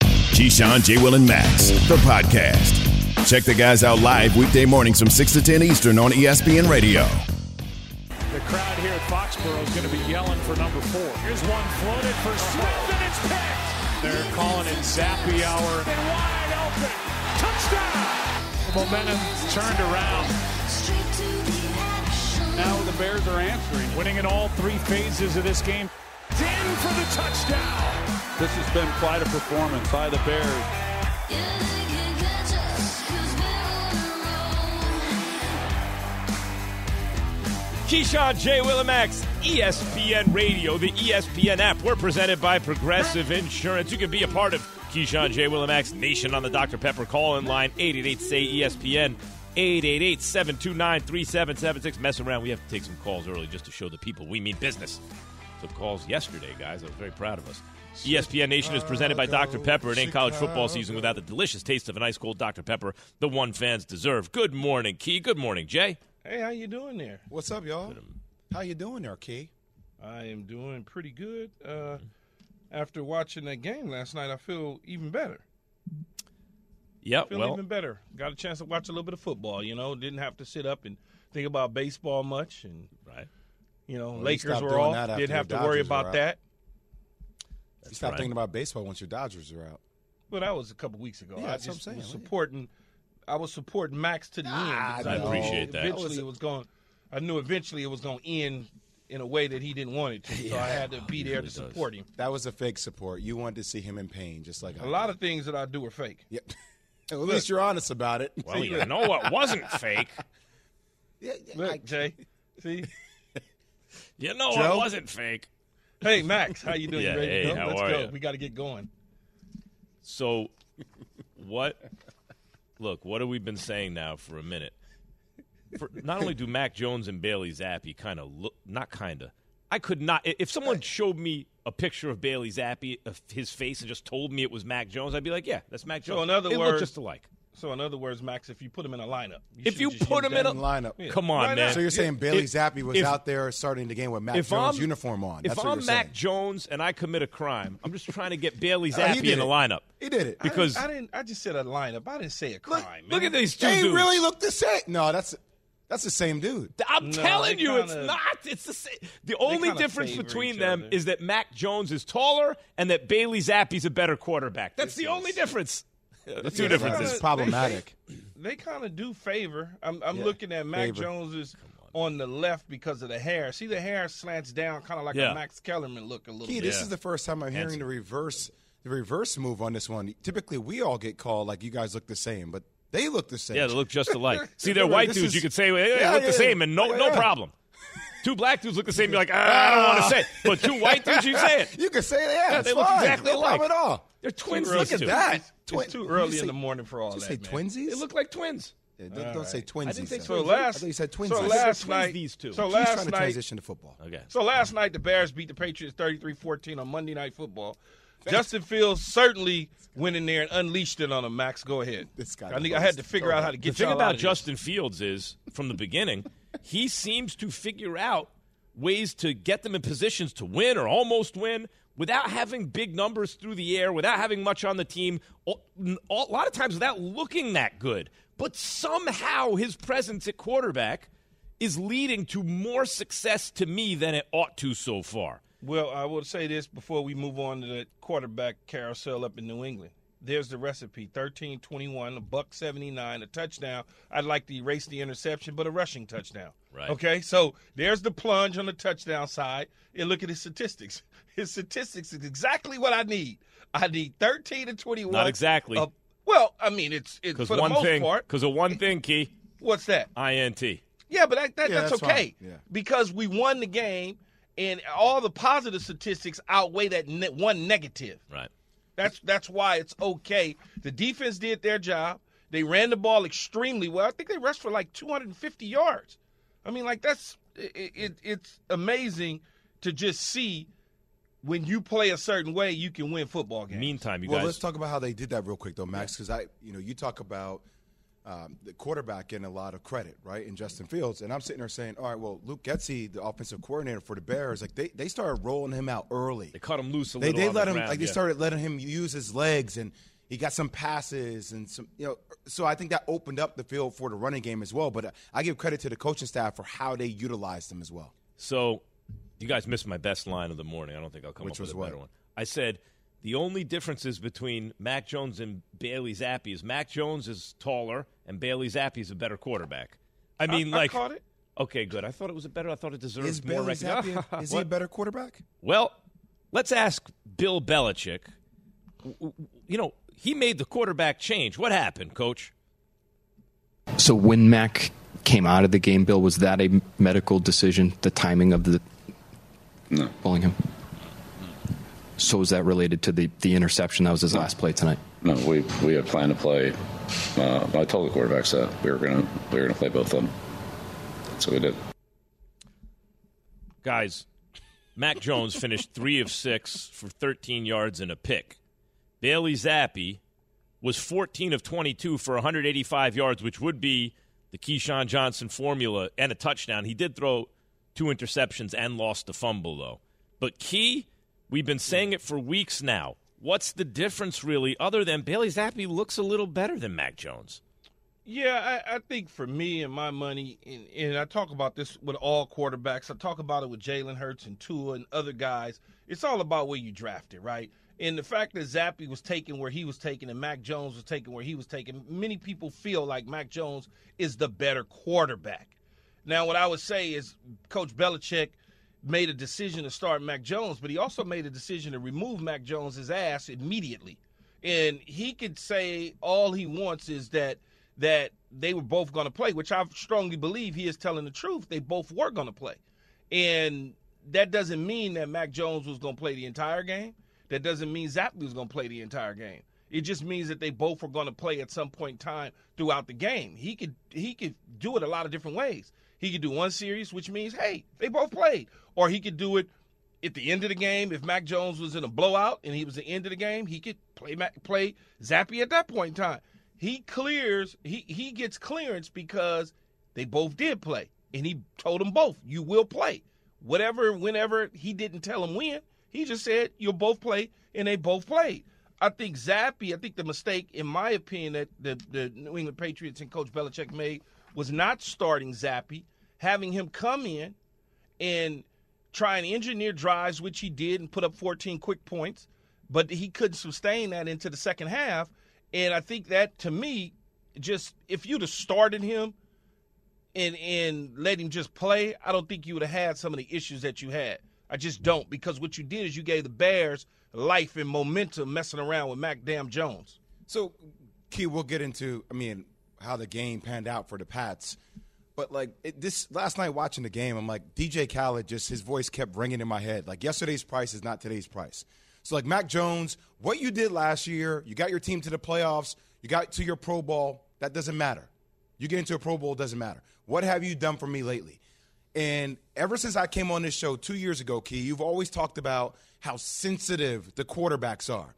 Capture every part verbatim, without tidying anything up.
Keyshawn, J. Will, and Max, the podcast. Check the guys out live weekday mornings from six to ten Eastern on E S P N Radio. The crowd here at Foxborough is going to be yelling for number four. Here's one floated for Swift, and it's picked. They're calling it Zappe hour. And wide open. Touchdown. The momentum turned around. Now the Bears are answering, winning in all three phases of this game. In for the touchdown. This has been quite a performance by the Bears. Keyshawn, J. Will, and Max, E S P N Radio, the E S P N app. We're presented by Progressive Insurance. You can be a part of Keyshawn, J. Will, and Max Nation on the Doctor Pepper call-in line, eight eight eight say E S P N. eight eight eight seven two nine three seven seven six. Mess around. We have to take some calls early just to show the people we mean business. Of calls yesterday, guys. I was very proud of us. E S P N Nation is presented by Doctor Pepper. It ain't college football season without the delicious taste of an ice cold Doctor Pepper, the one fans deserve. Good morning, Key. Good morning, Jay. Hey, how you doing there? What's up, y'all? How you doing there, Key? I am doing pretty good. Uh, after watching that game last night, I feel even better. Yeah, feel well, even better. Got a chance to watch a little bit of football. You know, didn't have to sit up and think about baseball much. And right. You know, well, Lakers were off. Didn't have to Dodgers worry about that. That's you stop right. thinking about baseball once your Dodgers are out. Well, that was a couple weeks ago. Yeah, I that's just what I'm was supporting. I was supporting Max to the ah, end. I appreciate that. Eventually, was it was going. I knew eventually it was going to end in a way that he didn't want it to. Yeah. So I had to be there really to support does. him. That was a fake support. You wanted to see him in pain, just like a I lot did. of things that I do are fake. Yep. At least you're honest about it. Well, you know what wasn't fake. Yeah, yeah, Look, I, Jay. See. You know, Joe? I wasn't fake. Hey, Max, how you doing? Yeah, you ready hey, to go? How Let's are go. You? We got to get going. So, what? Look, what have we been saying now for a minute? For, not only do Mac Jones and Bailey Zappe kind of look, not kind of. I could not. If someone showed me a picture of Bailey Zappe, of his face, and just told me it was Mac Jones, I'd be like, yeah, that's Mac Jones. So, in other it words, looked just alike. So, in other words, Max, if you put him in a lineup. You if you put him in a lineup. Yeah. Come on, right man. So you're saying if, Bailey Zappe was if, out there starting the game with Mac Jones' I'm, uniform on. That's if what I'm you're Mac saying. Jones and I commit a crime, I'm just trying to get Bailey Zappe in the lineup. He did it. Because I didn't, I didn't. I just said a lineup. I didn't say a crime, look, man. Look at these two They dudes. really look the same. No, that's that's the same dude. I'm no, telling you, kinda, it's not. It's the same. The only difference between them is that Mac Jones is taller and that Bailey Zappe's a better quarterback. That's the only difference. Yeah, the two differences. It's problematic. They, they kind of do favor. I'm, I'm yeah, looking at Mac favor. Jones's on. on the left because of the hair. See, the hair slants down kind of like yeah. a Max Kellerman look a little Key, bit. This yeah. is the first time I'm hearing Handsome. the reverse the reverse move on this one. Typically, we all get called like you guys look the same, but they look the same. Yeah, they look just alike. See, they're white this dudes. Is, you could say, hey, they yeah, look yeah, the same, and no, yeah. no problem. Two black dudes look the same. You're like, ah, I don't want to say it. But two white dudes, you say it. You can say that. Yeah, they fine. look exactly no alike. At all. They're twins. Look at that. Twi- it's too early say, in the morning for all did you that. You say man. twinsies? It looked like twins. Yeah, don't don't right. say twinsies. I didn't say so twinsies. Last, I thought you said twinsies. So last night, these two. So last trying to night, transition to football. Okay. So last yeah. night, the Bears beat the Patriots thirty-three fourteen on Monday Night Football. Thanks. Justin Fields certainly went in there and unleashed it on him. Max, go ahead. This guy. I, I had to figure out how to get. The thing about Justin Fields is, from the beginning, he seems to figure out ways to get them in positions to win or almost win. Without having big numbers through the air, without having much on the team, all, all, a lot of times without looking that good. But somehow his presence at quarterback is leading to more success to me than it ought to so far. Well, I will say this before we move on to the quarterback carousel up in New England. There's the recipe, thirteen twenty-one, a buck seventy-nine, a touchdown. I'd like to erase the interception, but a rushing touchdown. Right. Okay, so there's the plunge on the touchdown side. And look at his statistics. His statistics is exactly what I need. I need thirteen to twenty-one. Not exactly. Uh, well, I mean, it's, it's for the one most thing, part. Because of one thing, Key. What's that? I N T. Yeah, but that, that, yeah, that's, that's okay. Yeah. Because we won the game, and all the positive statistics outweigh that ne- one negative. Right. That's that's why it's okay. The defense did their job. They ran the ball extremely well. I think they rushed for like two hundred fifty yards. I mean, like that's it, it, it's amazing to just see when you play a certain way, you can win football games. Meantime, you well, guys. Well, let's talk about how they did that real quick, though, Max, because I, you know, you talk about um, the quarterback getting a lot of credit, right, in Justin Fields, and I'm sitting there saying, all right, well, Luke Getsy, the offensive coordinator for the Bears, like they, they started rolling him out early. They cut him loose a little. They they let him ground, like yeah. they started letting him use his legs and. He got some passes and some, you know, so I think that opened up the field for the running game as well. But I give credit to the coaching staff for how they utilized them as well. So you guys missed my best line of the morning. I don't think I'll come Which up was with a what? better one. I said the only differences between Mac Jones and Bailey Zappe is Mac Jones is taller and Bailey Zappe is a better quarterback. I mean, I, like, I caught it. Okay, good. I thought it was a better. I thought it deserved is more recognition. Is he a better quarterback? Well, let's ask Bill Belichick. You know. He made the quarterback change. What happened, Coach? So when Mac came out of the game, Bill, was that a medical decision, the timing of the no. calling him? So is that related to the, the interception that was his no. last play tonight? No, we we had planned to play. Uh, I told the quarterbacks that we were gonna we were gonna play both of them. So we did. Guys, Mac Jones finished three of six for thirteen yards and a pick. Bailey Zappe was fourteen of twenty-two for one hundred eighty-five yards, which would be the Keyshawn Johnson formula and a touchdown. He did throw two interceptions and lost the fumble, though. But, Key, we've been saying it for weeks now. What's the difference, really, other than Bailey Zappe looks a little better than Mac Jones? Yeah, I, I think for me and my money, and, and I talk about this with all quarterbacks. I talk about it with Jalen Hurts and Tua and other guys. It's all about where you drafted, right? And the fact that Zappe was taken where he was taken and Mac Jones was taken where he was taken, many people feel like Mac Jones is the better quarterback. Now, what I would say is Coach Belichick made a decision to start Mac Jones, but he also made a decision to remove Mac Jones' ass immediately. And he could say all he wants is that that they were both going to play, which I strongly believe he is telling the truth. They both were going to play. And that doesn't mean that Mac Jones was going to play the entire game. That doesn't mean Zappe was going to play the entire game. It just means that they both were going to play at some point in time throughout the game. He could he could do it a lot of different ways. He could do one series, which means, hey, they both played. Or he could do it at the end of the game. If Mac Jones was in a blowout and he was at the end of the game, he could play play Zappe at that point in time. He clears, he, he gets clearance because they both did play. And he told them both, you will play. Whatever, whenever, he didn't tell them when. He just said, you'll both play, and they both played. I think Zappe, I think the mistake, in my opinion, that the, the New England Patriots and Coach Belichick made was not starting Zappe, having him come in and try and engineer drives, which he did, and put up fourteen quick points. But he couldn't sustain that into the second half. And I think that, to me, just if you'd have started him and, and let him just play, I don't think you would have had some of the issues that you had. I just don't, because what you did is you gave the Bears life and momentum messing around with Mac damn Jones. So, Key, we'll get into, I mean, how the game panned out for the Pats. But, like, it, this last night watching the game, I'm like, D J Khaled just, his voice kept ringing in my head. Like, yesterday's price is not today's price. So, like, Mac Jones, what you did last year, you got your team to the playoffs, you got to your Pro Bowl, that doesn't matter. You get into a Pro Bowl, doesn't matter. What have you done for me lately? And ever since I came on this show two years ago, Key, you've always talked about how sensitive the quarterbacks are.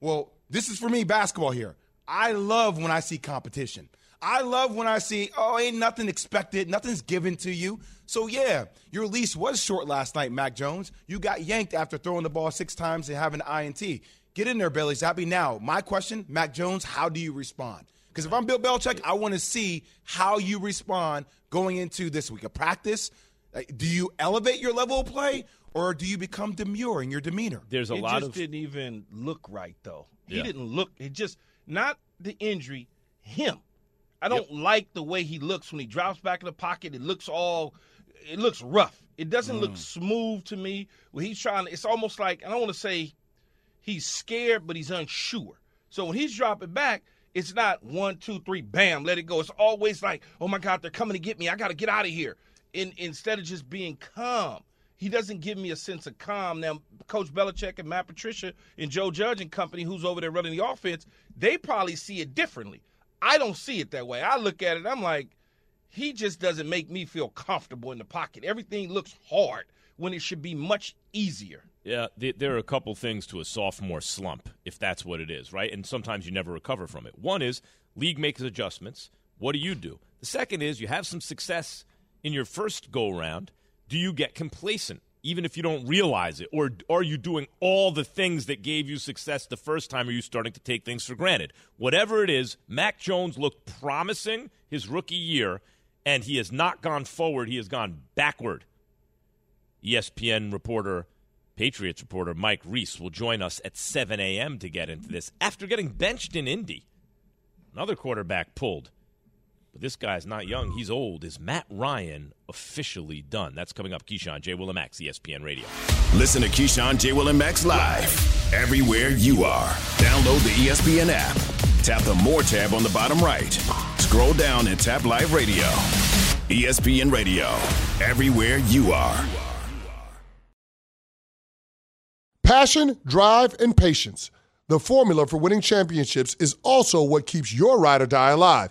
Well, this is for me basketball here. I love when I see competition. I love when I see, oh, ain't nothing expected, nothing's given to you. So, yeah, your lease was short last night, Mac Jones. You got yanked after throwing the ball six times and having an I N T. Get in there, Bailey Zappe. Now, my question, Mac Jones, how do you respond? Because if I'm Bill Belichick, I want to see how you respond going into this week of practice. Do you elevate your level of play, or do you become demure in your demeanor? There's a it lot just of didn't even look right, though. Yeah. He didn't look. It just not the injury, him. I don't yep. like the way he looks when he drops back in the pocket. It looks all. It looks rough. It doesn't mm. look smooth to me. When he's trying, it's almost like I don't want to say he's scared, but he's unsure. So when he's dropping back. It's not one, two, three, bam, let it go. It's always like, oh, my God, they're coming to get me. I got to get out of here. In, instead of just being calm. he doesn't give me a sense of calm. Now, Coach Belichick and Matt Patricia and Joe Judge and company, who's over there running the offense, they probably see it differently. I don't see it that way. I look at it, I'm like, he just doesn't make me feel comfortable in the pocket. Everything looks hard when it should be much easier. Yeah, there are a couple things to a sophomore slump, if that's what it is, right? And sometimes you never recover from it. One is league makes adjustments. What do you do? The second is you have some success in your first go-round. Do you get complacent, even if you don't realize it? Or are you doing all the things that gave you success the first time? Are you starting to take things for granted? Whatever it is, Mac Jones looked promising his rookie year, and he has not gone forward. He has gone backward. E S P N reporter, Patriots reporter Mike Reese will join us at seven a.m. to get into this. After getting benched in Indy, another quarterback pulled. But this guy's not young. He's old. Is Matt Ryan officially done? That's coming up. Keyshawn, J. Will and Max, E S P N Radio. Listen to Keyshawn, J. Will and Max live everywhere you are. Download the E S P N app. Tap the More tab on the bottom right. Scroll down and tap Live Radio. E S P N Radio. Everywhere you are. Passion, drive, and patience. The formula for winning championships is also what keeps your ride or die alive.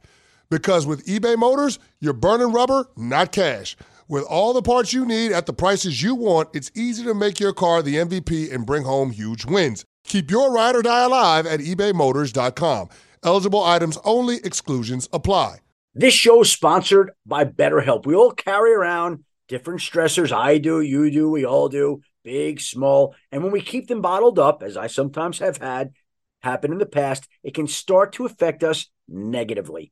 Because with eBay Motors, you're burning rubber, not cash. With all the parts you need at the prices you want, it's easy to make your car the M V P and bring home huge wins. Keep your ride or die alive at ebay motors dot com. Eligible items only. Exclusions apply. This show is sponsored by BetterHelp. We all carry around different stressors. I do, you do, we all do. Big, small, and when we keep them bottled up, as I sometimes have had happen in the past, it can start to affect us negatively.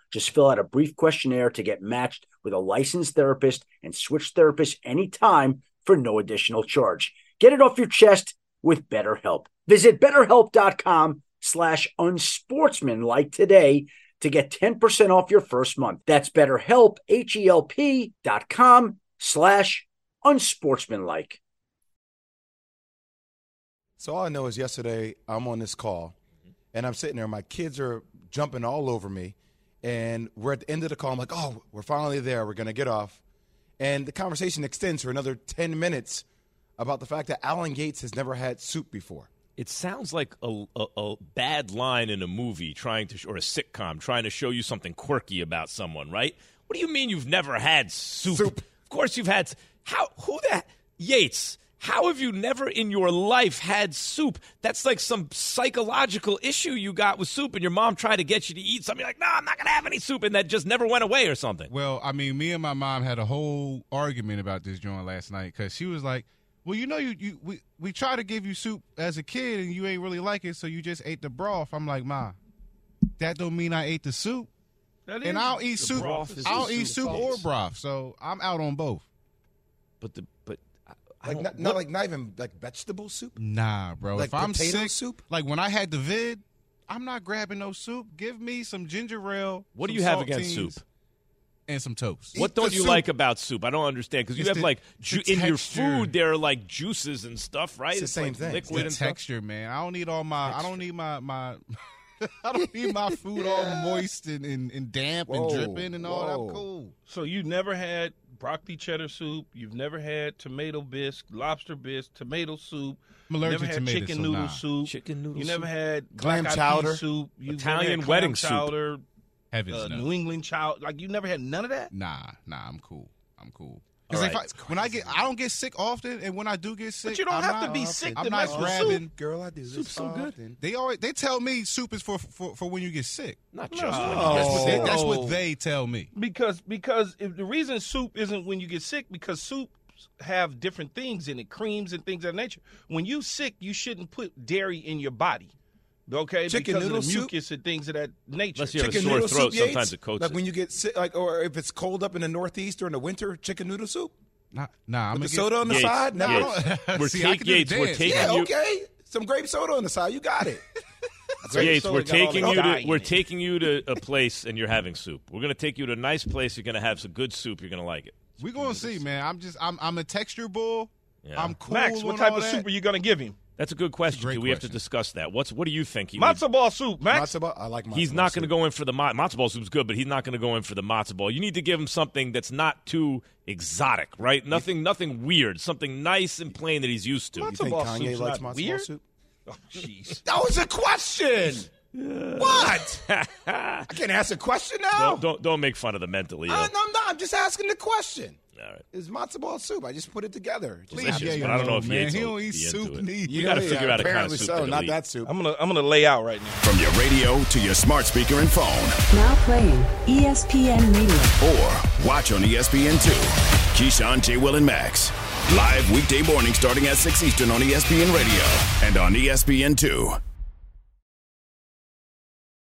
Just fill out a brief questionnaire to get matched with a licensed therapist and switch therapists anytime for no additional charge. Get it off your chest with BetterHelp. Visit BetterHelp.com slash unsportsmanlike today to get ten percent off your first month. That's BetterHelp, H-E-L-P dot com slash unsportsmanlike. So all I know is yesterday I'm on this call, and I'm sitting there. My kids are jumping all over me, and we're at the end of the call. I'm like, oh, we're finally there. We're going to get off. And the conversation extends for another ten minutes about the fact that Alan Yates has never had soup before. It sounds like a, a, a bad line in a movie trying to, or a sitcom trying to show you something quirky about someone, right? What do you mean you've never had soup? Soup. Of course you've had. How? Who that? Yates. How have you never in your life had soup? That's like some psychological issue you got with soup, and your mom tried to get you to eat something. You're like, no, I'm not going to have any soup, and that just never went away or something. Well, I mean, me and my mom had a whole argument about this joint last night because she was like, well, you know, you, you we, we tried to give you soup as a kid, and you ain't really like it, so you just ate the broth. I'm like, Ma, that don't mean I ate the soup. That is, and I'll eat soup. I'll eat soup or broth, so I'm out on both. But the – but. Like not, not like not even like vegetable soup. Nah, bro. Like if I'm sick, soup? Like when I had the vid, I'm not grabbing no soup. Give me some ginger ale. What do you have against soup? And some toast. What don't you like about soup? I don't understand because you have like ju- in your food there are like juices and stuff, right? It's the same thing. Liquid and texture, man. I don't need all my. I don't need my my. I don't need my food yeah. all moist and, and, and damp whoa, and dripping and all whoa. that. Cool. So you never had broccoli cheddar soup. You've never had tomato bisque, lobster bisque, tomato soup. I'm allergic to tomatoes. Chicken noodle so nah. soup. Chicken noodle you soup. You never had clam chowder soup. You've Italian wedding chowder, soup. Heavens uh, no. New England chowder. Like you never had none of that. Nah, nah. I'm cool. I'm cool. Because right. when I get, I don't get sick often, and when I do get sick, but you don't I'm have to be often. sick. I'm not grabbing. Soup. Girl, I do. Soup's so good. Often. They always they tell me soup is for for, for when you get sick. Not just no. when you get sick. That's what, they, that's what they tell me. Because because if the reason soup isn't when you get sick because soup. Have different things in it, creams and things of that nature. When you sick, you shouldn't put dairy in your body, okay? Chicken because noodle of the mucus soup? And things of that nature. Unless you have chicken a sore throat, soup, sometimes it coats like it. When you get sick, like, or if it's cold up in the Northeast during the winter, chicken noodle soup. Nah, nah. With I'm the soda on the Yates, side. No, nah, we're, See, take, Yates, we're taking yeah, you. Okay, some grape soda on the side. You got it. Yates, we're taking you to we're taking you to a place, and you're having soup. We're gonna take you to a nice place. You're gonna have some good soup. You're gonna like it. We're going to see, man. I'm just, I'm I'm a texture bull. Yeah. I'm cool. Max, what type of that. soup are you going to give him? That's a good question. A do we question. have to discuss that? What's What do you think? He matzo would... ball soup, Max. Matzo ball? I like matzo He's not going to go in for the matzo, matzo ball soup's good, but he's not going to go in for the matzo ball. You need to give him something that's not too exotic, right? Nothing yeah. nothing weird. Something nice and plain that he's used to. Matzo you think ball Kanye likes matzo weird? ball soup? Oh, jeez. That was a question. Yeah. What? I can't ask a question now. Don't, don't don't make fun of the mentally ill. I, no, I'm not. I'm just asking the question. All right. It's matzo ball soup. I just put it together. Delicious, yeah, yeah, but I don't know if man. He don't eat soup. You got to figure yeah, out a kind of soup. So, not eat. that soup. I'm gonna I'm gonna lay out right now. From your radio to your smart speaker and phone. Now playing E S P N Radio or watch on E S P N two. Keyshawn, J. Will, and Max live weekday morning starting at six Eastern on E S P N Radio and on E S P N two.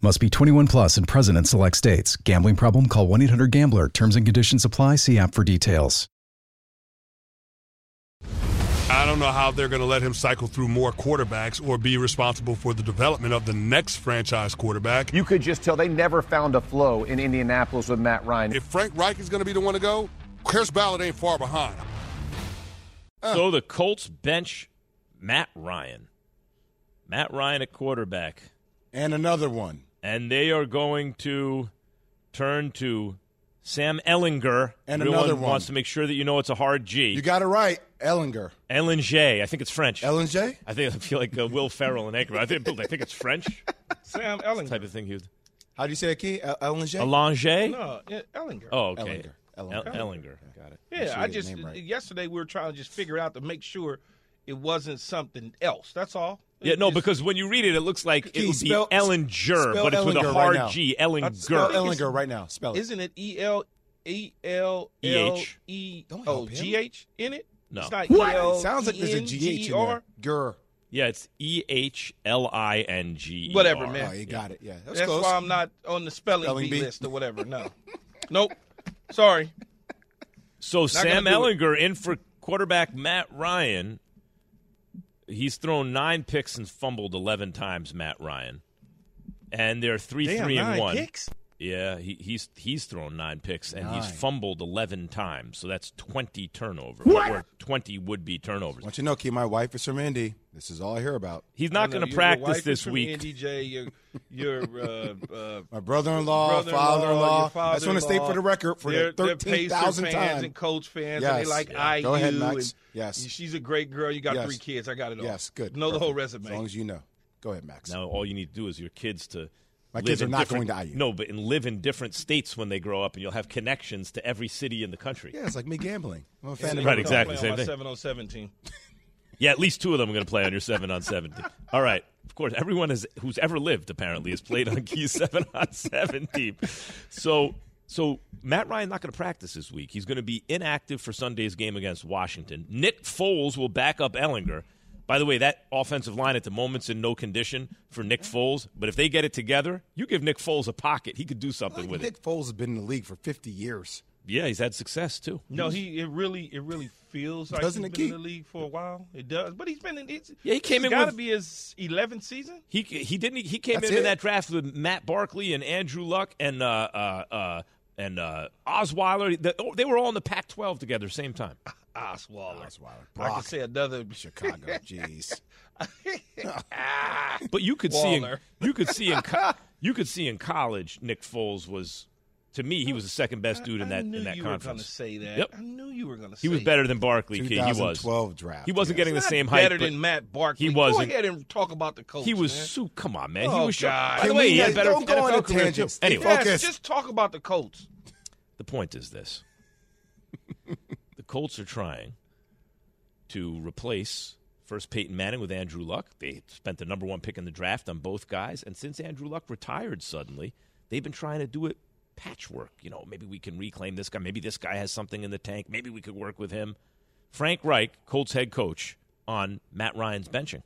Must be twenty-one plus and present in select states. Gambling problem? Call one eight hundred gambler. Terms and conditions apply. See app for details. I don't know how they're going to let him cycle through more quarterbacks or be responsible for the development of the next franchise quarterback. You could just tell they never found a flow in Indianapolis with Matt Ryan. If Frank Reich is going to be the one to go, Chris Ballard ain't far behind. Uh. So the Colts bench Matt Ryan. Matt Ryan at quarterback. And another one. And they are going to turn to Sam Ehlinger. And Everyone another one. wants to make sure that you know it's a hard G. You got it right, Ehlinger. Ehlinger. I think it's French. Ehlinger? I think I feel like uh, Will Ferrell in Anchorman. I think I think it's French. Sam Ehlinger. That's the type of thing he was. How do you say that, Key? Ehlinger? Ehlinger? No, Ehlinger. Oh, okay. Ehlinger. Ehlinger. Got it. Yeah, I just right. yesterday we were trying to just figure out to make sure it wasn't something else. That's all. Yeah, no, because when you read it, it looks like it would be Ehlinger, but it's with a hard G. Ehlinger. Spell Ehlinger right now. Spell it. Isn't it E L E L L E O G H in it? No. It's not E L E N G E R. It sounds like there's a G H in there. Ger. Yeah, it's E H L I N G E R. Whatever, man. Oh, you got it. Yeah, that's close. That's why I'm not on the spelling bee list or whatever. No. Nope. Sorry. So Sam Ehlinger in for quarterback Matt Ryan. He's thrown nine picks and fumbled eleven times, Matt Ryan. And they're three, Damn, three, and nine one. Picks? Yeah, he, he's he's thrown nine picks and nine. He's fumbled eleven times, so that's twenty turnovers. What? Or twenty would-be turnovers. Don't you know, Key, my wife is from Indy. This is all I hear about. He's not going to practice this week. Indy, Jay, your, your uh, uh, my brother-in-law, brother-in-law father-in-law. father-in-law. I just want to state for the record for they're, the thirteen thousand times. Fans and Coach fans, yes. and they like yeah. I U. Go ahead, Max. Yes. She's a great girl. You got yes. three kids. I got it all. Yes, good. Know Perfect. the whole resume. As long as you know. Go ahead, Max. Now all you need to do is your kids to – My kids are not going to I U. No, but and live in different states when they grow up, and you'll have connections to every city in the country. Yeah, it's like me gambling. I'm a fan yeah, of right, exactly. Same thing. seven on seven team. Yeah, at least two of them are going to play on your seven on seven team. All right. Of course, everyone has, who's ever lived, apparently, has played on Key's seven on seven team. So so Matt Ryan not going to practice this week. He's going to be inactive for Sunday's game against Washington. Nick Foles will back up Ehlinger. By the way, that offensive line at the moment's in no condition for Nick Foles. But if they get it together, you give Nick Foles a pocket. He could do something like with Nick it. Nick Foles has been in the league for fifty years. Yeah, he's had success, too. No, he it really it really feels like Doesn't he's been in the league for a while. It does. But he's been in it's, yeah, he came it's got to be his eleventh season. He he didn't he came That's in it. in that draft with Matt Barkley and Andrew Luck and uh uh uh and uh Osweiler. The, oh, they were all in the Pac twelve together same time. Osweiler. Osweiler. Brock. I could say another Chicago. Jeez. But you could Waller. see in, you could see in you could see in college Nick Foles was To me, he was the second best dude in that in that conference. I knew you were going to say that. Yep. I knew you were going to say that. He was better than Barkley, Key. He was. twenty twelve draft. He wasn't yeah. getting the same hype. Better than Matt Barkley. He wasn't. Go ahead and talk about the coach. He was. Man. So, come on, man. Oh, he was. God. By the way, he had better N F L career too. Anyway, yes, just talk about the Colts. The point is this: the Colts are trying to replace first Peyton Manning with Andrew Luck. They spent the number one pick in the draft on both guys, and since Andrew Luck retired suddenly, they've been trying to do it. Patchwork, you know, maybe we can reclaim this guy. Maybe this guy has something in the tank. Maybe we could work with him. Frank Reich, Colts head coach, on Matt Ryan's benching.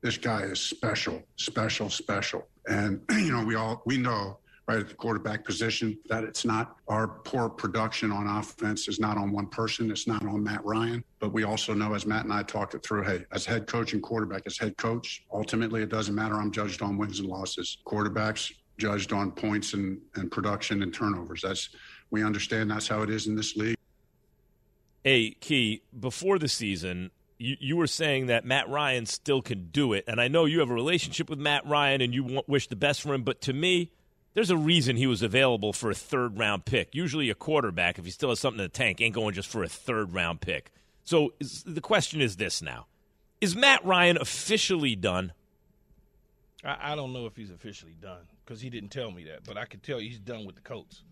This guy is special, special, special. And, you know, we all, we know right at the quarterback position that it's not our poor production on offense is not on one person. It's not on Matt Ryan. But we also know, as Matt and I talked it through, hey, as head coach and quarterback, as head coach, ultimately it doesn't matter. I'm judged on wins and losses. Quarterbacks judged on points and, and production and turnovers. That's we understand that's how it is in this league. Hey, Key, before the season, you, you were saying that Matt Ryan still can do it, and I know you have a relationship with Matt Ryan and you want, wish the best for him, but to me, there's a reason he was available for a third-round pick. Usually a quarterback, if he still has something in the tank, ain't going just for a third-round pick. So is, the question is this now. Is Matt Ryan officially done? I, I don't know if he's officially done. Because he didn't tell me that, but I could tell you he's done with the Colts.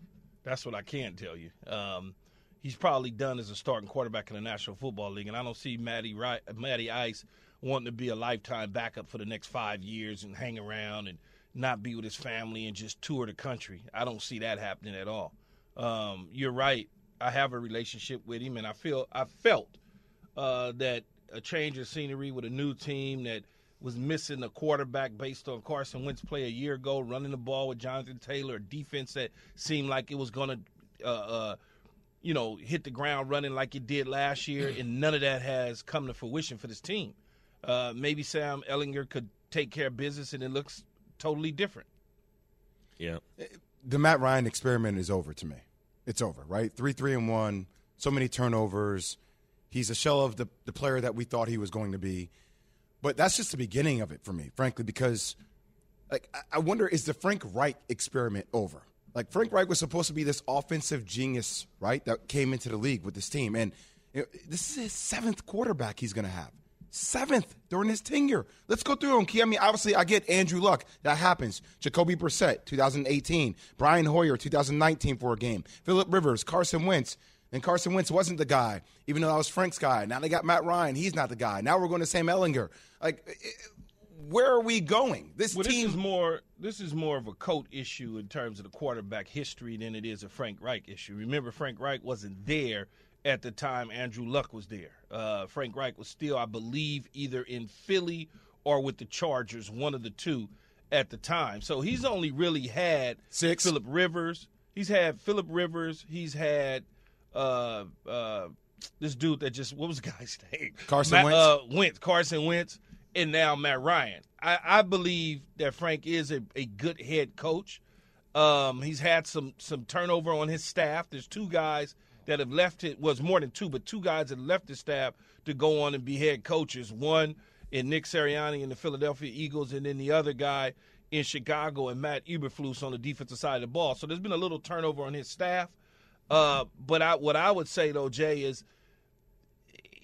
That's what I can tell you. Um, he's probably done as a starting quarterback in the National Football League, and I don't see Matty, Ry- Matty Ice wanting to be a lifetime backup for the next five years and hang around and not be with his family and just tour the country. I don't see that happening at all. Um, you're right. I have a relationship with him, and I feel I felt uh, that a change of scenery with a new team that – was missing a quarterback based on Carson Wentz play a year ago, running the ball with Jonathan Taylor, a defense that seemed like it was going to, uh, uh, you know, hit the ground running like it did last year, and none of that has come to fruition for this team. Uh, maybe Sam Ehlinger could take care of business, and it looks totally different. Yeah. The Matt Ryan experiment is over to me. It's over, right? Three, three, and one, so many turnovers. He's a shell of the, the player that we thought he was going to be. But that's just the beginning of it for me, frankly, because like I wonder, is the Frank Reich experiment over? Like Frank Reich was supposed to be this offensive genius, right, that came into the league with this team. And you know, this is his seventh quarterback he's going to have. Seventh during his tenure. Let's go through them, Key. I mean, obviously, I get Andrew Luck. That happens. Jacoby Brissett, two thousand eighteen. Brian Hoyer, two thousand nineteen for a game. Phillip Rivers, Carson Wentz. And Carson Wentz wasn't the guy, even though that was Frank's guy. Now they got Matt Ryan. He's not the guy. Now we're going to Sam Ehlinger. Like, where are we going? This well, team this is more. This is more of a coach issue in terms of the quarterback history than it is a Frank Reich issue. Remember, Frank Reich wasn't there at the time Andrew Luck was there. Uh, Frank Reich was still, I believe, either in Philly or with the Chargers, one of the two at the time. So he's only really had six. Phillip Rivers. He's had Phillip Rivers. He's had. Uh, uh, this dude that just, what was the guy's name? Carson Matt, Wentz. Uh, Wentz. Carson Wentz, and now Matt Ryan. I, I believe that Frank is a, a good head coach. Um, he's had some some turnover on his staff. There's two guys that have left it, well, it's more than two, but two guys that left his staff to go on and be head coaches. One in Nick Sirianni in the Philadelphia Eagles, and then the other guy in Chicago and Matt Eberflus on the defensive side of the ball. So there's been a little turnover on his staff. Uh, but I, what I would say, though, Jay, is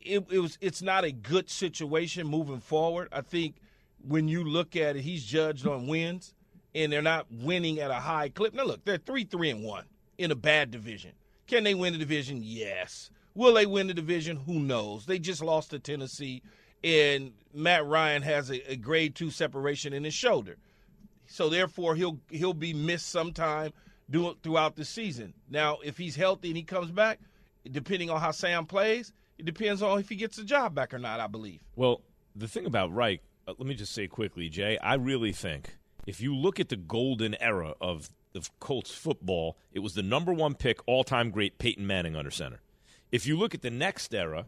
it, it was it's not a good situation moving forward. I think when you look at it, he's judged on wins, and they're not winning at a high clip. Now, look, they're three, three, and one in a bad division. Can they win the division? Yes. Will they win the division? Who knows? They just lost to Tennessee, and Matt Ryan has a, a grade two separation in his shoulder. So, therefore, he'll he'll be missed sometime throughout the season. Now, if he's healthy and he comes back, depending on how Sam plays, it depends on if he gets the job back or not, I believe. Well, the thing about Reich, let me just say quickly, Jay, I really think if you look at the golden era of the Colts football, it was the number one pick, all-time great Peyton Manning under center. If you look at the next era,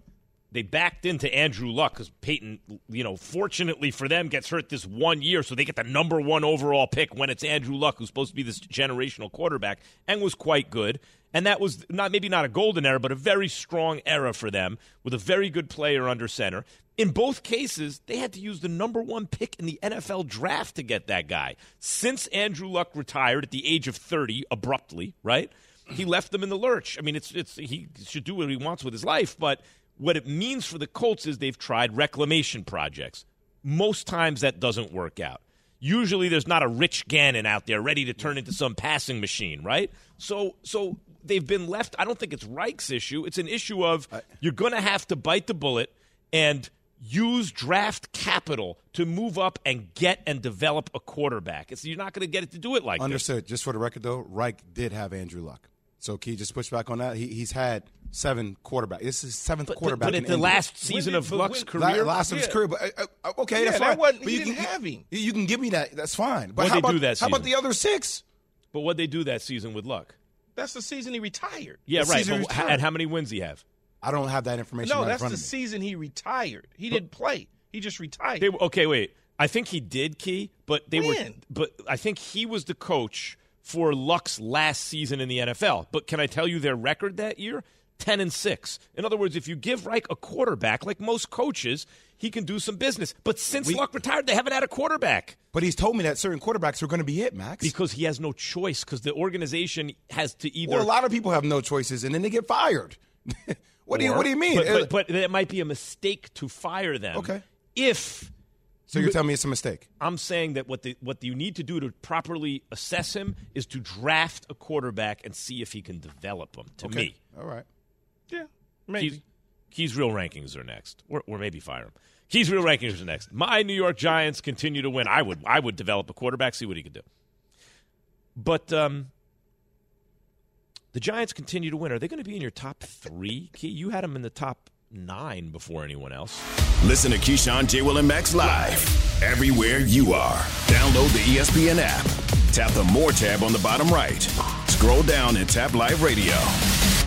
they backed into Andrew Luck because Peyton, you know, fortunately for them, gets hurt this one year, so they get the number one overall pick when it's Andrew Luck, who's supposed to be this generational quarterback, and was quite good. And that was not maybe not a golden era, but a very strong era for them with a very good player under center. In both cases, they had to use the number one pick in the N F L draft to get that guy. Since Andrew Luck retired at the age of thirty abruptly, right, he left them in the lurch. I mean, it's it's he should do what he wants with his life, but what it means for the Colts is they've tried reclamation projects. Most times that doesn't work out. Usually there's not a Rich Gannon out there ready to turn into some passing machine, right? So so they've been left. I don't think it's Reich's issue. It's an issue of you're going to have to bite the bullet and use draft capital to move up and get and develop a quarterback. It's, you're not going to get it to do it like that. Understood. This. Just for the record, though, Reich did have Andrew Luck. So, can you just push back on that? He, he's had seven quarterbacks. This is his seventh but, quarterback. But, but at the India. last season did, of Luck's when, career? Last of his yeah. career. But, uh, uh, okay, yeah, that's fine. That but you didn't can, have him. You can give me that. That's fine. But how, they about, do that how about the other six? But what did they do that season with Luck? That's the season he retired. Yeah, the right. But, retired. And how many wins he have? I don't have that information no, right in front of me. No, that's the season he retired. He but, didn't play. He just retired. They, okay, wait. I think he did, Key. But they when? were. But I think he was the coach for Luck's last season in the N F L. But can I tell you their record that year? ten and six. In other words, if you give Reich a quarterback, like most coaches, he can do some business. But since we, Luck retired, they haven't had a quarterback. But he's told me that certain quarterbacks are going to be it, Max. Because he has no choice, because the organization has to either— Well, a lot of people have no choices, and then they get fired. What, or, do you, what do you mean? But, but, but it might be a mistake to fire them. Okay. If— So you're telling me it's a mistake? I'm saying that what the, what you need to do to properly assess him is to draft a quarterback and see if he can develop him, to okay. me. All right. Yeah, maybe. Keys, Keys Real Rankings are next. Or, or maybe fire him. Keys Real Rankings are next. My New York Giants continue to win. I would I would develop a quarterback, see what he could do. But um, the Giants continue to win. Are they going to be in your top three? Key, you had them in the top nine before anyone else. Listen to Keyshawn, J. Will, and Max live everywhere you are. Download the E S P N app. Tap the More tab on the bottom right. Scroll down and tap Live Radio.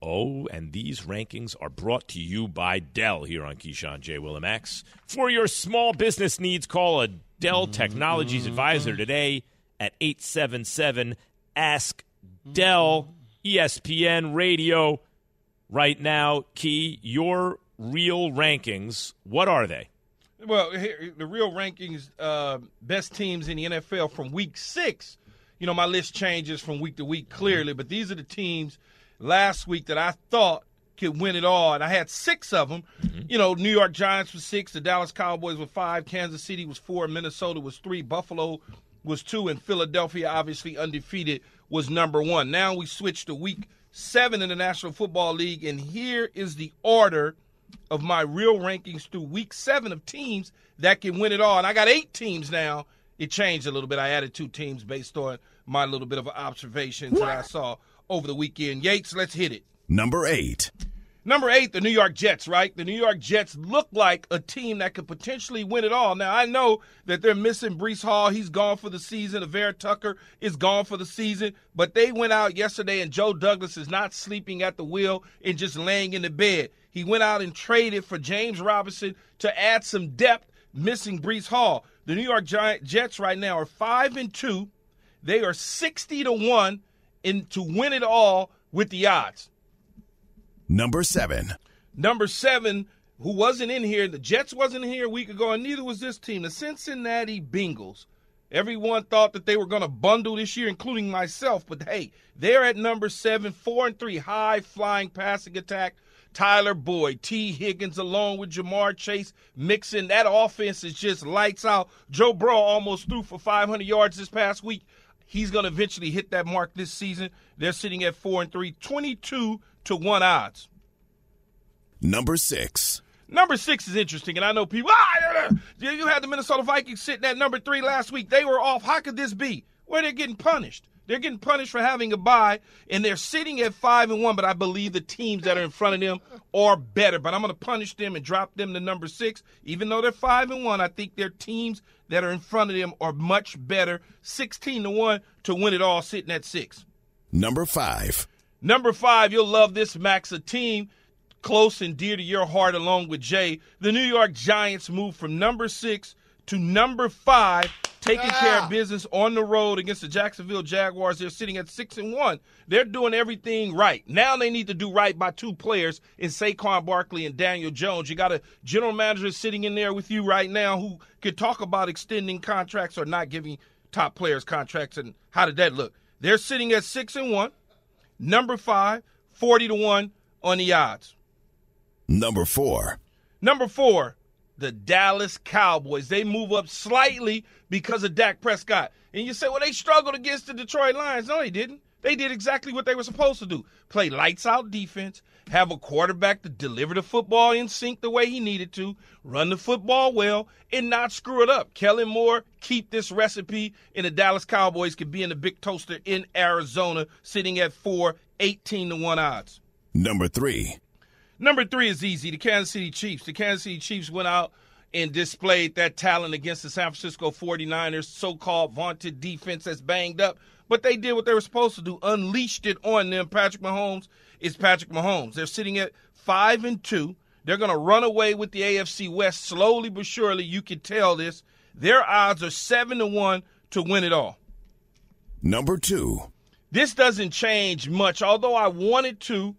Oh, and these rankings are brought to you by Dell here on Keyshawn, J. Will, and Max. For your small business needs, call a Dell Technologies advisor today at eight seven seven, A S K, D E L L. E S P N Radio. Right now, Key, your real rankings, what are they? Well, here, the real rankings, uh, best teams in the N F L from week six. You know, my list changes from week to week clearly, but these are the teams last week that I thought could win it all, and I had six of them. Mm-hmm. You know, New York Giants was six, the Dallas Cowboys were five, Kansas City was four, Minnesota was three, Buffalo was two, and Philadelphia, obviously undefeated, was number one. Now we switch to week seven in the National Football League, and here is the order of my real rankings through week seven of teams that can win it all. And I got eight teams now it changed a little bit. I added two teams based on my little bit of observations that I saw over the weekend. Yates, let's hit it. Number eight. Number eight, the New York Jets, right? The New York Jets look like a team that could potentially win it all. Now, I know that they're missing Breece Hall. He's gone for the season. Avere Tucker is gone for the season. But they went out yesterday, and Joe Douglas is not sleeping at the wheel and just laying in the bed. He went out and traded for James Robinson to add some depth, missing Breece Hall. The New York Jets right now are five and two. They are sixty to one in to win it all with the odds. Number seven. Number seven, who wasn't in here, the Jets wasn't in here a week ago, and neither was this team, the Cincinnati Bengals. Everyone thought that they were going to bundle this year, including myself, but hey, they're at number seven, four and three, high-flying passing attack. Tyler Boyd, T. Higgins, along with Jamar Chase, Mixon. That offense is just lights out. Joe Burrow almost threw for five hundred yards this past week. He's going to eventually hit that mark this season. They're sitting at four and three, twenty-two to one odds. Number six. Number six is interesting, and I know people, ah, you had the Minnesota Vikings sitting at number three last week. They were off. How could this be? Well, they're getting punished. They're getting punished for having a bye, and they're sitting at five and one, but I believe the teams that are in front of them are better. But I'm going to punish them and drop them to number six. Even though they're five and one, I think their teams that are in front of them are much better. sixteen to one to win it all, sitting at six. Number five. Number five, you'll love this, Max, a team close and dear to your heart along with Jay. The New York Giants moved from number six to number five, taking yeah. care of business on the road against the Jacksonville Jaguars. They're sitting at six and one. They're doing everything right. Now they need to do right by two players in Saquon Barkley and Daniel Jones. You got a general manager sitting in there with you right now who could talk about extending contracts or not giving top players contracts, and how did that look? They're sitting at six and one, number five, forty to one on the odds. Number four. Number four. The Dallas Cowboys, they move up slightly because of Dak Prescott. And you say, well, they struggled against the Detroit Lions. No, they didn't. They did exactly what they were supposed to do. Play lights-out defense, have a quarterback to deliver the football in sync the way he needed to, run the football well, and not screw it up. Kellen Moore, keep this recipe, and the Dallas Cowboys could be in the big toaster in Arizona, sitting at four, eighteen to one odds. Number three. Number three is easy, the Kansas City Chiefs. The Kansas City Chiefs went out and displayed that talent against the San Francisco forty-niners, so-called vaunted defense that's banged up. But they did what they were supposed to do, unleashed it on them. Patrick Mahomes is Patrick Mahomes. They're sitting at five and two. They're going to run away with the A F C West slowly but surely. You can tell this. Their odds are seven to one to win it all. Number two. This doesn't change much, although I wanted to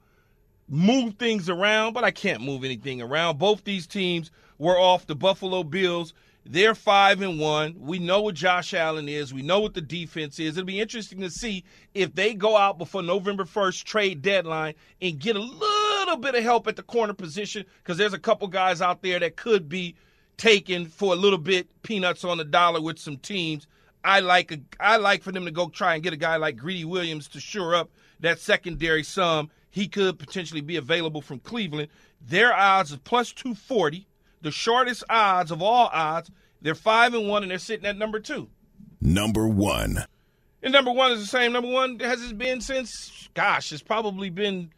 move things around, but I can't move anything around. Both these teams were off. The Buffalo Bills, they're five and one. We know what Josh Allen is. We know what the defense is. It'll be interesting to see if they go out before November first trade deadline and get a little bit of help at the corner position, because there's a couple guys out there that could be taken for a little bit, peanuts on the dollar with some teams. I like a, I like for them to go try and get a guy like Greedy Williams to shore up that secondary some. He could potentially be available from Cleveland. Their odds is plus two forty, the shortest odds of all odds. They're five and one, and they're sitting at number two. Number one. And number one is the same. Number one has it been since, gosh, it's probably been,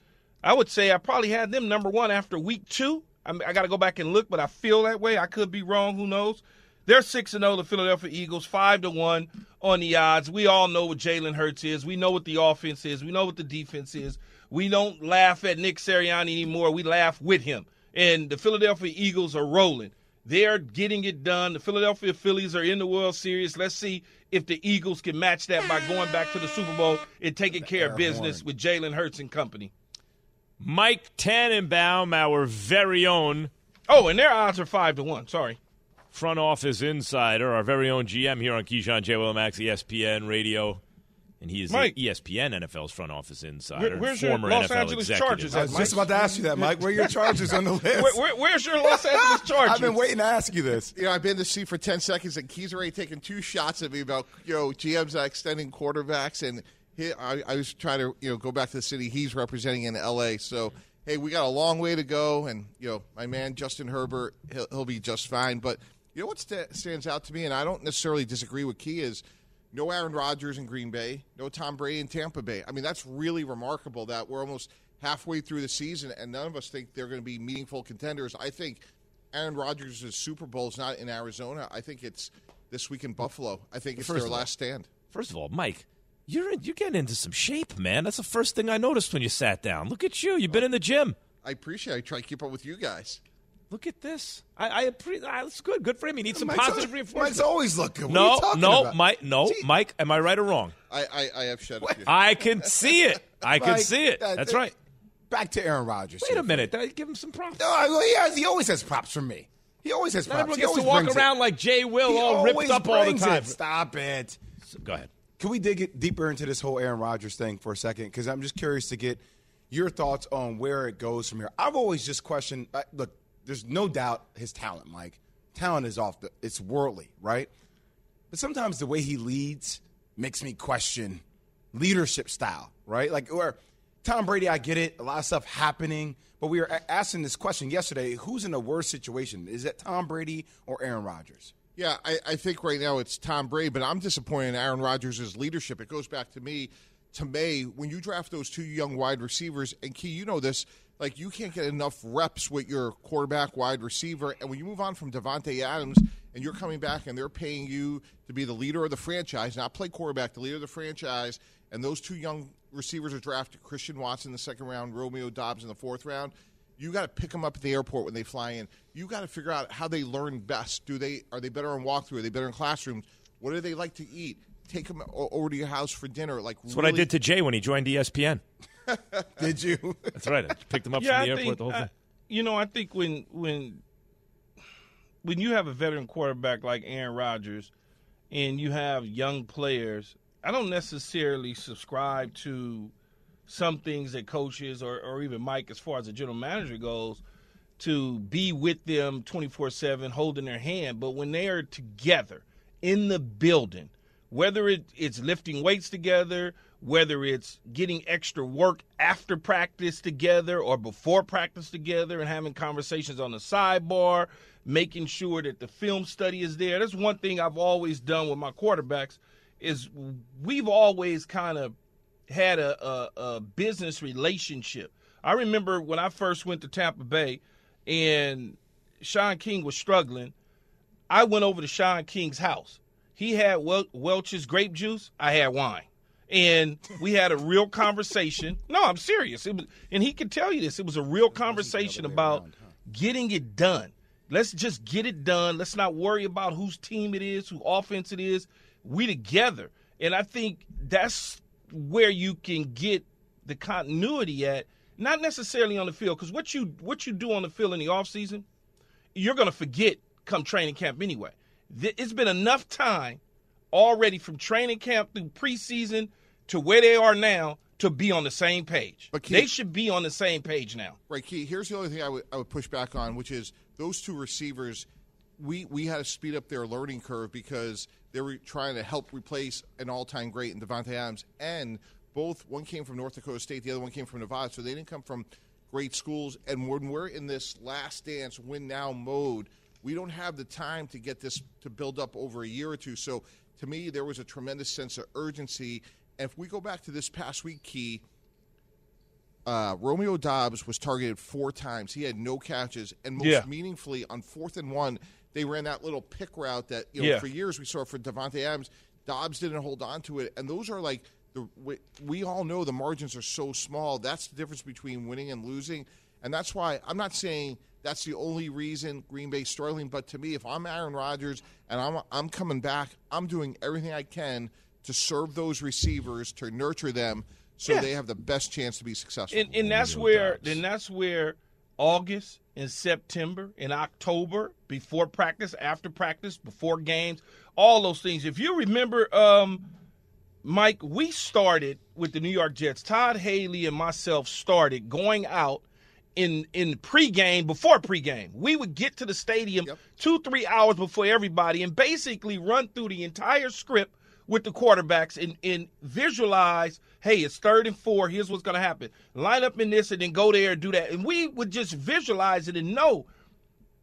I would say I probably had them number one after week two. I, I got to go back and look, but I feel that way. I could be wrong. Who knows? They're six and zero. The Philadelphia Eagles, five to one on the odds. We all know what Jalen Hurts is. We know what the offense is. We know what the defense is. We don't laugh at Nick Sirianni anymore. We laugh with him. And the Philadelphia Eagles are rolling. They're getting it done. The Philadelphia Phillies are in the World Series. Let's see if the Eagles can match that by going back to the Super Bowl and taking care of business with Jalen Hurts and company. Mike Tannenbaum, our very own. Oh, and their odds are five to one. Sorry. Front office insider, our very own G M here on Keyshawn, J. Will, Max, E S P N Radio. And he is Mike, E S P N N F L's front office insider, where, former N F L Angeles executive. I was just about to ask you that, Mike. Where are your Chargers on the list? Where, where, where's your Los Angeles Chargers? I've been waiting to ask you this. You know, I've been to see for ten seconds, and Keys already taking two shots at me about, you know, G Ms uh, extending quarterbacks. And he, I, I was trying to, you know, go back to the city he's representing in L A. So, hey, we got a long way to go. And, you know, my man Justin Herbert, he'll, he'll be just fine. But You know what st- stands out to me, and I don't necessarily disagree with Key, is no Aaron Rodgers in Green Bay, no Tom Brady in Tampa Bay. I mean, that's really remarkable that we're almost halfway through the season, and none of us think they're going to be meaningful contenders. I think Aaron Rodgers' Super Bowl is not in Arizona. I think it's this week in Buffalo. I think it's first their all, last stand. First of all, Mike, you're you're getting into some shape, man. That's the first thing I noticed when you sat down. Look at you. You've been in the gym. I appreciate it. I try to keep up with you guys. Look at this. I, I appreciate it. It's good. Good for him. He needs some Mike's positive always, reinforcement. Mike's always look good. What no, are you talking no, about? Mike, no, Gee. Mike, am I right or wrong? I, I, I have shut up. I can see it. I Mike, can see it. That, That's that, right. Back to Aaron Rodgers. Wait a minute. Give him some props. No, he, has, he always has props from me. He always has props. Not everyone gets to walk around it. like Jay Will he all ripped up all the time. It. Stop it. So, go ahead. Can we dig it deeper into this whole Aaron Rodgers thing for a second? Because I'm just curious to get your thoughts on where it goes from here. I've always just questioned uh, – look, there's no doubt his talent, Mike. Talent is off the – it's worldly, right? But sometimes the way he leads makes me question leadership style, right? Like, where Tom Brady, I get it, a lot of stuff happening. But we were asking this question yesterday, who's in a worse situation? Is it Tom Brady or Aaron Rodgers? Yeah, I, I think right now it's Tom Brady, but I'm disappointed in Aaron Rodgers' leadership. It goes back to me, to May, when you draft those two young wide receivers, and Key, you know this, like you can't get enough reps with your quarterback wide receiver. And when you move on from Devontae Adams and you're coming back and they're paying you to be the leader of the franchise, not play quarterback, the leader of the franchise, and those two young receivers are drafted, Christian Watson in the second round, Romeo Doubs in the fourth round, you got to pick them up at the airport when they fly in. You got to figure out how they learn best. Do they are they better on walkthrough? Are they better in classrooms? What do they like to eat? Take them over to your house for dinner. Like that's really- what I did to Jay when he joined E S P N. Did you? That's right. I picked him up yeah, from the I airport. Think, the whole thing. I, you know, I think when when when you have a veteran quarterback like Aaron Rodgers, and you have young players, I don't necessarily subscribe to some things that coaches or, or even Mike, as far as the general manager goes, to be with them twenty-four seven, holding their hand. But when they are together in the building, whether it, it's lifting weights together, whether it's getting extra work after practice together or before practice together and having conversations on the sidebar, making sure that the film study is there. That's one thing I've always done with my quarterbacks is we've always kind of had a, a, a business relationship. I remember when I first went to Tampa Bay and Sean King was struggling, I went over to Sean King's house. He had Wel- Welch's grape juice. I had wine. And we had a real conversation. No, I'm serious. It was, and he could tell you this. It was a real conversation about around, huh? getting it done. Let's just get it done. Let's not worry about whose team it is, who offense it is. We together. And I think that's where you can get the continuity at, not necessarily on the field, because what you what you do on the field in the offseason, you're going to forget come training camp anyway. Th- it's been enough time already from training camp through preseason to where they are now to be on the same page. But Key, they should be on the same page now. Right, Key, here's the only thing I would, I would push back on, which is those two receivers, we, we had to speed up their learning curve because – they were trying to help replace an all-time great in Devontae Adams. And both, one came from North Dakota State, the other one came from Nevada, so they didn't come from great schools. And when we're in this last dance, win-now mode, we don't have the time to get this to build up over a year or two. So to me, there was a tremendous sense of urgency. And if we go back to this past week, Key, uh, Romeo Doubs was targeted four times. He had no catches. And most yeah. meaningfully, on fourth and one, they ran that little pick route that, you know, yeah. for years we saw for Devontae Adams. Doubs didn't hold on to it. And those are like the – we all know the margins are so small. That's the difference between winning and losing. And that's why I'm not saying that's the only reason Green Bay's struggling. But to me, if I'm Aaron Rodgers and I'm, I'm coming back, I'm doing everything I can to serve those receivers, to nurture them so yeah. they have the best chance to be successful. And, and that's where – then that's where August – in September, in October, before practice, after practice, before games, all those things. If you remember, um, Mike, we started with the New York Jets. Todd Haley and myself started going out in in pregame, before pregame. We would get to the stadium yep. two, three hours before everybody and basically run through the entire script with the quarterbacks and, and visualize, hey, it's third and four, here's what's going to happen. Line up in this and then go there and do that. And we would just visualize it and know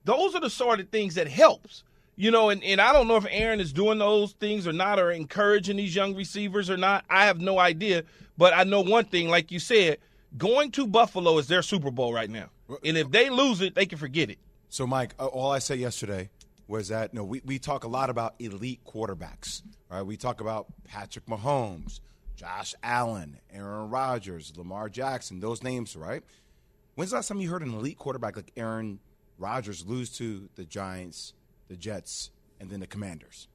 those are the sort of things that helps. You know, and, and I don't know if Aaron is doing those things or not, or encouraging these young receivers or not. I have no idea. But I know one thing, like you said, going to Buffalo is their Super Bowl right now. And if they lose it, they can forget it. So, Mike, all I said yesterday was that, you know, we, we talk a lot about elite quarterbacks. Right? We talk about Patrick Mahomes, Josh Allen, Aaron Rodgers, Lamar Jackson, those names, right? When's the last time you heard an elite quarterback like Aaron Rodgers lose to the Giants, the Jets, and then the Commanders?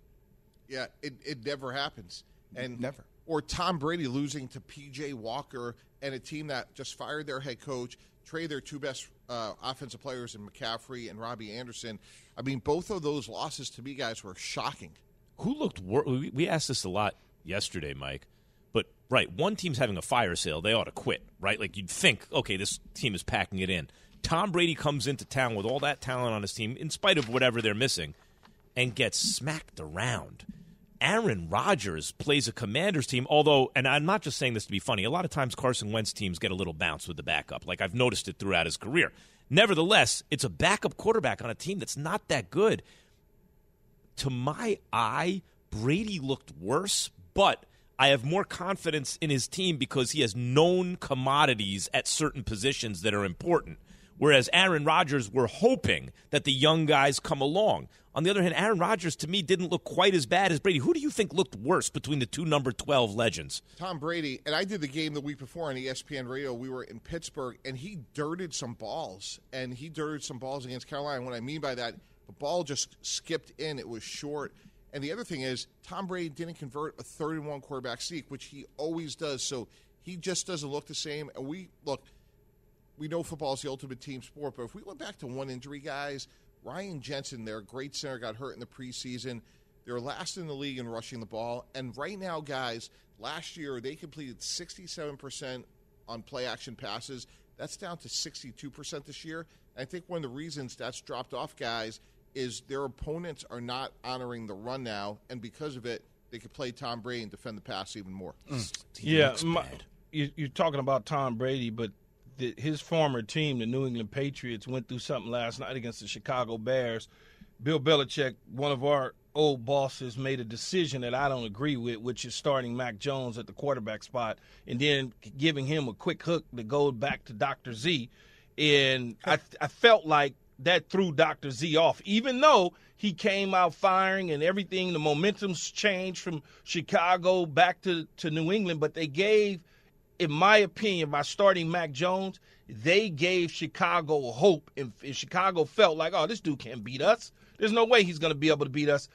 Yeah, it, it never happens. And never. Or Tom Brady losing to P J Walker and a team that just fired their head coach, traded their two best uh, offensive players in McCaffrey and Robbie Anderson. I mean, both of those losses to me, guys, were shocking. Who looked wor- – we asked this a lot yesterday, Mike. But, right, one team's having a fire sale. They ought to quit, right? Like, you'd think, okay, this team is packing it in. Tom Brady comes into town with all that talent on his team, in spite of whatever they're missing, and gets smacked around. Aaron Rodgers plays a Commanders team, although, and I'm not just saying this to be funny, a lot of times Carson Wentz teams get a little bounce with the backup. Like, I've noticed it throughout his career. Nevertheless, it's a backup quarterback on a team that's not that good. To my eye, Brady looked worse, but I have more confidence in his team because he has known commodities at certain positions that are important. Whereas Aaron Rodgers, we're hoping that the young guys come along. On the other hand, Aaron Rodgers, to me, didn't look quite as bad as Brady. Who do you think looked worse between the two number twelve legends? Tom Brady. And I did the game the week before on E S P N Radio. We were in Pittsburgh, and he dirted some balls. And he dirted some balls against Carolina. And what I mean by that, the ball just skipped in. It was short. And the other thing is, Tom Brady didn't convert a third and one quarterback sneak, which he always does. So he just doesn't look the same. And we look. We know football is the ultimate team sport, but if we went back to one injury, guys, Ryan Jensen, their great center, got hurt in the preseason. They're last in the league in rushing the ball. And right now, guys, last year they completed sixty-seven percent on play-action passes. That's down to sixty-two percent this year. And I think one of the reasons that's dropped off, guys, is their opponents are not honoring the run now, and because of it, they could play Tom Brady and defend the pass even more. Mm. Yeah, my, you, you're talking about Tom Brady, but his former team, the New England Patriots, went through something last night against the Chicago Bears. Bill Belichick, one of our old bosses, made a decision that I don't agree with, which is starting Mac Jones at the quarterback spot and then giving him a quick hook to go back to Doctor Z. And I, I felt like that threw Doctor Z off, even though he came out firing and everything. The momentum's changed from Chicago back to, to New England, but they gave – in my opinion, by starting Mac Jones, they gave Chicago hope. And Chicago felt like, oh, this dude can't beat us. There's no way he's going to be able to beat us.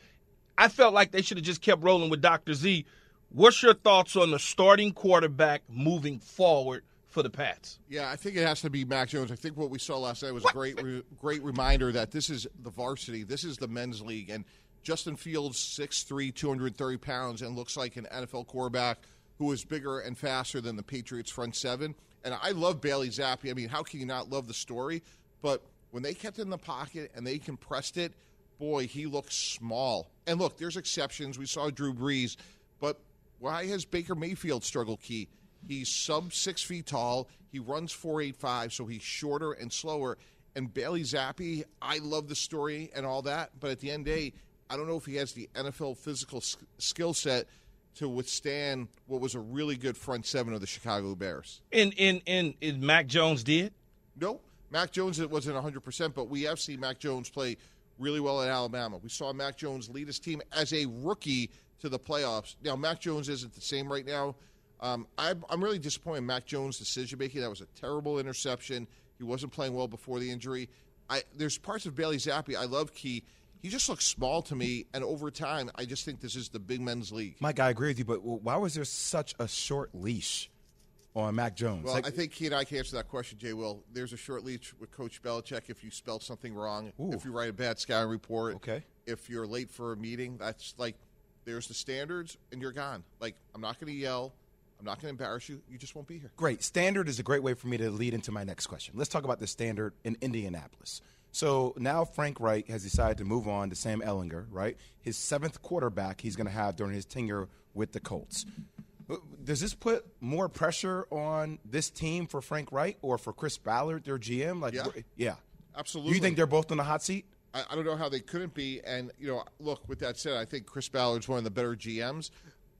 I felt like they should have just kept rolling with Doctor Z. What's your thoughts on the starting quarterback moving forward for the Pats? Yeah, I think it has to be Mac Jones. I think what we saw last night was what? a great, re- great reminder that this is the varsity. This is the men's league. And Justin Fields, six three, two hundred thirty pounds, and looks like an N F L quarterback who is bigger and faster than the Patriots' front seven. And I love Bailey Zappe. I mean, how can you not love the story? But when they kept it in the pocket and they compressed it, boy, he looked small. And look, there's exceptions. We saw Drew Brees. But why has Baker Mayfield struggled, Key? He's sub six feet tall. He runs four eighty-five, so he's shorter and slower. And Bailey Zappe, I love the story and all that. But at the end of the day, I don't know if he has the N F L physical sk- skill set to withstand what was a really good front seven of the Chicago Bears. And, and, and, and Mac Jones did? No. Mac Jones it wasn't one hundred percent, but we have seen Mac Jones play really well at Alabama. We saw Mac Jones lead his team as a rookie to the playoffs. Now, Mac Jones isn't the same right now. Um, I'm, I'm really disappointed in Mac Jones' decision-making. That was a terrible interception. He wasn't playing well before the injury. I, there's parts of Bailey Zappe I love, Key. He just looks small to me, and over time, I just think this is the big men's league. Mike, I agree with you, but why was there such a short leash on Mac Jones? Well, like, I think he and I can answer that question, Jay Will. There's a short leash with Coach Belichick if you spell something wrong, ooh. If you write a bad scouting report, okay. If you're late for a meeting. That's like, there's the standards, and you're gone. Like, I'm not going to yell. I'm not going to embarrass you. You just won't be here. Great. Standard is a great way for me to lead into my next question. Let's talk about the standard in Indianapolis. So now Frank Reich has decided to move on to Sam Ehlinger, right? His seventh quarterback he's going to have during his tenure with the Colts. Does this put more pressure on this team for Frank Reich or for Chris Ballard, their G M? Like, yeah, yeah. absolutely. Do you think they're both on the hot seat? I, I don't know how they couldn't be. And, you know, look, with that said, I think Chris Ballard's one of the better G Ms.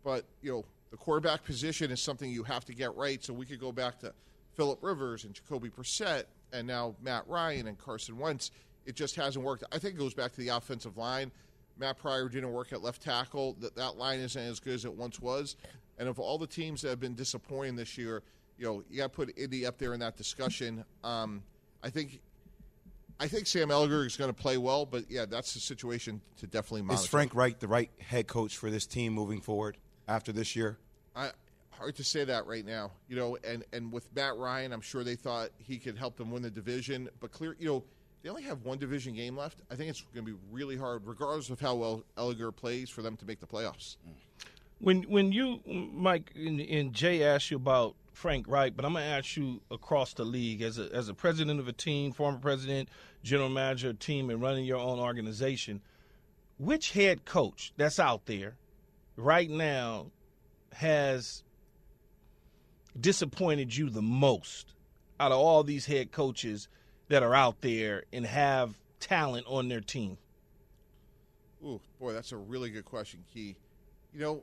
But, you know, the quarterback position is something you have to get right. So we could go back to Phillip Rivers and Jacoby Brissett and now Matt Ryan and Carson Wentz. It just hasn't worked. I think it goes back to the offensive line. Matt Pryor didn't work at left tackle. That, that line isn't as good as it once was. And of all the teams that have been disappointing this year, you know, you got to put Indy up there in that discussion. Um, I think I think Sam Ehlinger is going to play well, but, yeah, that's the situation to definitely monitor. Is Frank Reich the right head coach for this team moving forward after this year? I, hard to say that right now. You know, and, and with Matt Ryan, I'm sure they thought he could help them win the division. But, clear, you know, they only have one division game left. I think it's going to be really hard, regardless of how well Ehlinger plays, for them to make the playoffs. Mm. When when you, Mike, and, and Jay asked you about Frank Reich, but I'm going to ask you across the league as a as a president of a team, former president, general manager of a team, and running your own organization, which head coach that's out there right now has disappointed you the most out of all these head coaches that are out there and have talent on their team? Ooh, boy, that's a really good question, Key. You know,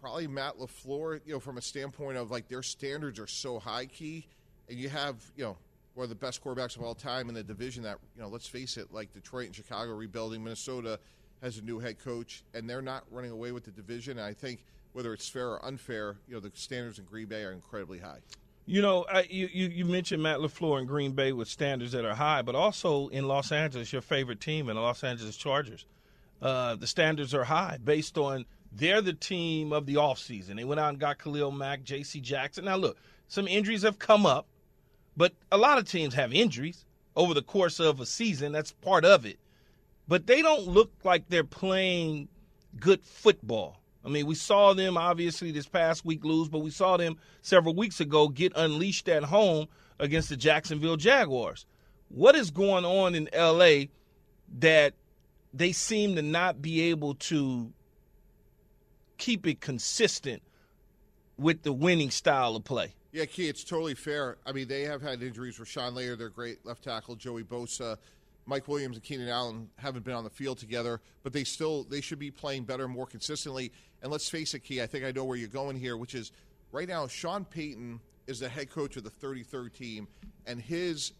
probably Matt LaFleur, you know, from a standpoint of, like, their standards are so high, Key, and you have, you know, one of the best quarterbacks of all time in the division that, you know, let's face it, like Detroit and Chicago rebuilding. Minnesota has a new head coach, and they're not running away with the division. And I think whether it's fair or unfair, you know, the standards in Green Bay are incredibly high. You know, I, you, you, you mentioned Matt LaFleur in Green Bay with standards that are high, but also in Los Angeles, your favorite team in the Los Angeles Chargers. Uh, the standards are high based on – they're the team of the offseason. They went out and got Khalil Mack, J C Jackson. Now, look, some injuries have come up, but a lot of teams have injuries over the course of a season. That's part of it. But they don't look like they're playing good football. I mean, we saw them, obviously, this past week lose, but we saw them several weeks ago get unleashed at home against the Jacksonville Jaguars. What is going on in L A that they seem to not be able to keep it consistent with the winning style of play? Yeah, Key, it's totally fair. I mean, they have had injuries. Rashawn Laird, their great left tackle, Joey Bosa, Mike Williams, and Keenan Allen haven't been on the field together, but they still they should be playing better, more consistently. And let's face it, Key, I think I know where you're going here, which is right now Sean Payton is the head coach of the thirty-third team, and his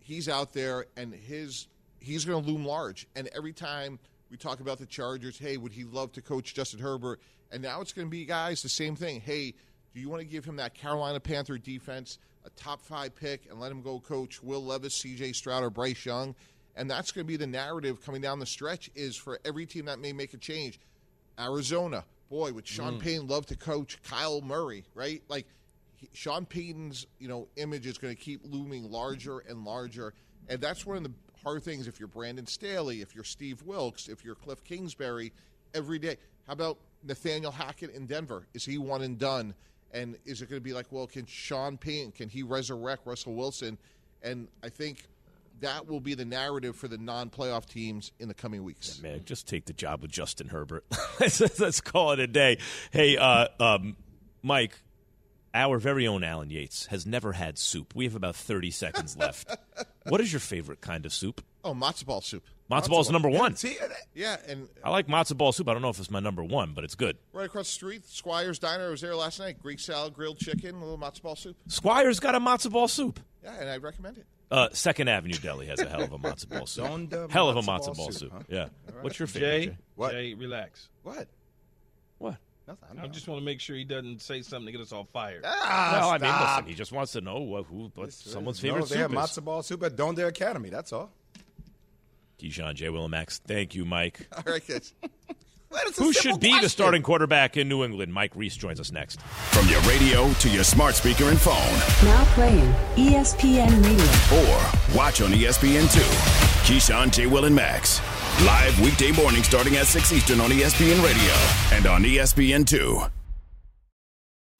he's out there, and his he's going to loom large. And every time – we talk about the Chargers, hey, would he love to coach Justin Herbert? And now it's going to be, guys, the same thing. Hey, do you want to give him that Carolina Panther defense, a top five pick, and let him go coach Will Levis, C J Stroud, or Bryce Young? And that's going to be the narrative coming down the stretch, is for every team that may make a change. Arizona, boy, would Sean mm. Payton love to coach Kyle Murray, right? Like, he, Sean Payton's, you know, image is going to keep looming larger and larger. And that's one of the hard things. If you're Brandon Staley, if you're Steve Wilkes, if you're Cliff Kingsbury, every day. How about Nathaniel Hackett in Denver? Is he one and done? And is it going to be like, well, can Sean Payton, can he resurrect Russell Wilson? And I think that will be the narrative for the non-playoff teams in the coming weeks. Yeah, man, just take the job of Justin Herbert. Let's call it a day. Hey, uh, um, Mike, our very own Alan Yates has never had soup. We have about thirty seconds left. What is your favorite kind of soup? Oh, matzo ball soup. Matzo, matzo ball is number one. Yeah, see, yeah, and I like matzo ball soup. I don't know if it's my number one, but it's good. Right across the street, Squire's Diner. I was there last night. Greek salad, grilled chicken, a little matzo ball soup. Squire's got a matzo ball soup. Yeah, and I recommend it. Uh, Second Avenue Deli has a hell of a matzo ball soup. Hell of a matzo ball soup. Huh? Yeah. Right. What's your favorite? Jay, Jay? What? Jay, relax. What? What? Nothing. I, I just want to make sure he doesn't say something to get us all fired. Ah, no, I mean, listen, he just wants to know what, who, what someone's favorite no, soup is. They have matzo ball soup at Don Dare Academy, that's all. Keyshawn, J. Willimax, thank you, Mike. All right, guys. Who should be question. the starting quarterback in New England? Mike Reese joins us next. From your radio to your smart speaker and phone. Now playing E S P N Radio. Or watch on E S P N two. Keyshawn, J. Will, and Max. Live weekday morning starting at six Eastern on E S P N Radio and on E S P N two.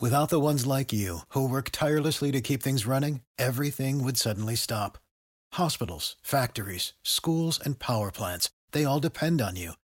Without the ones like you who work tirelessly to keep things running, everything would suddenly stop. Hospitals, factories, schools, and power plants, they all depend on you.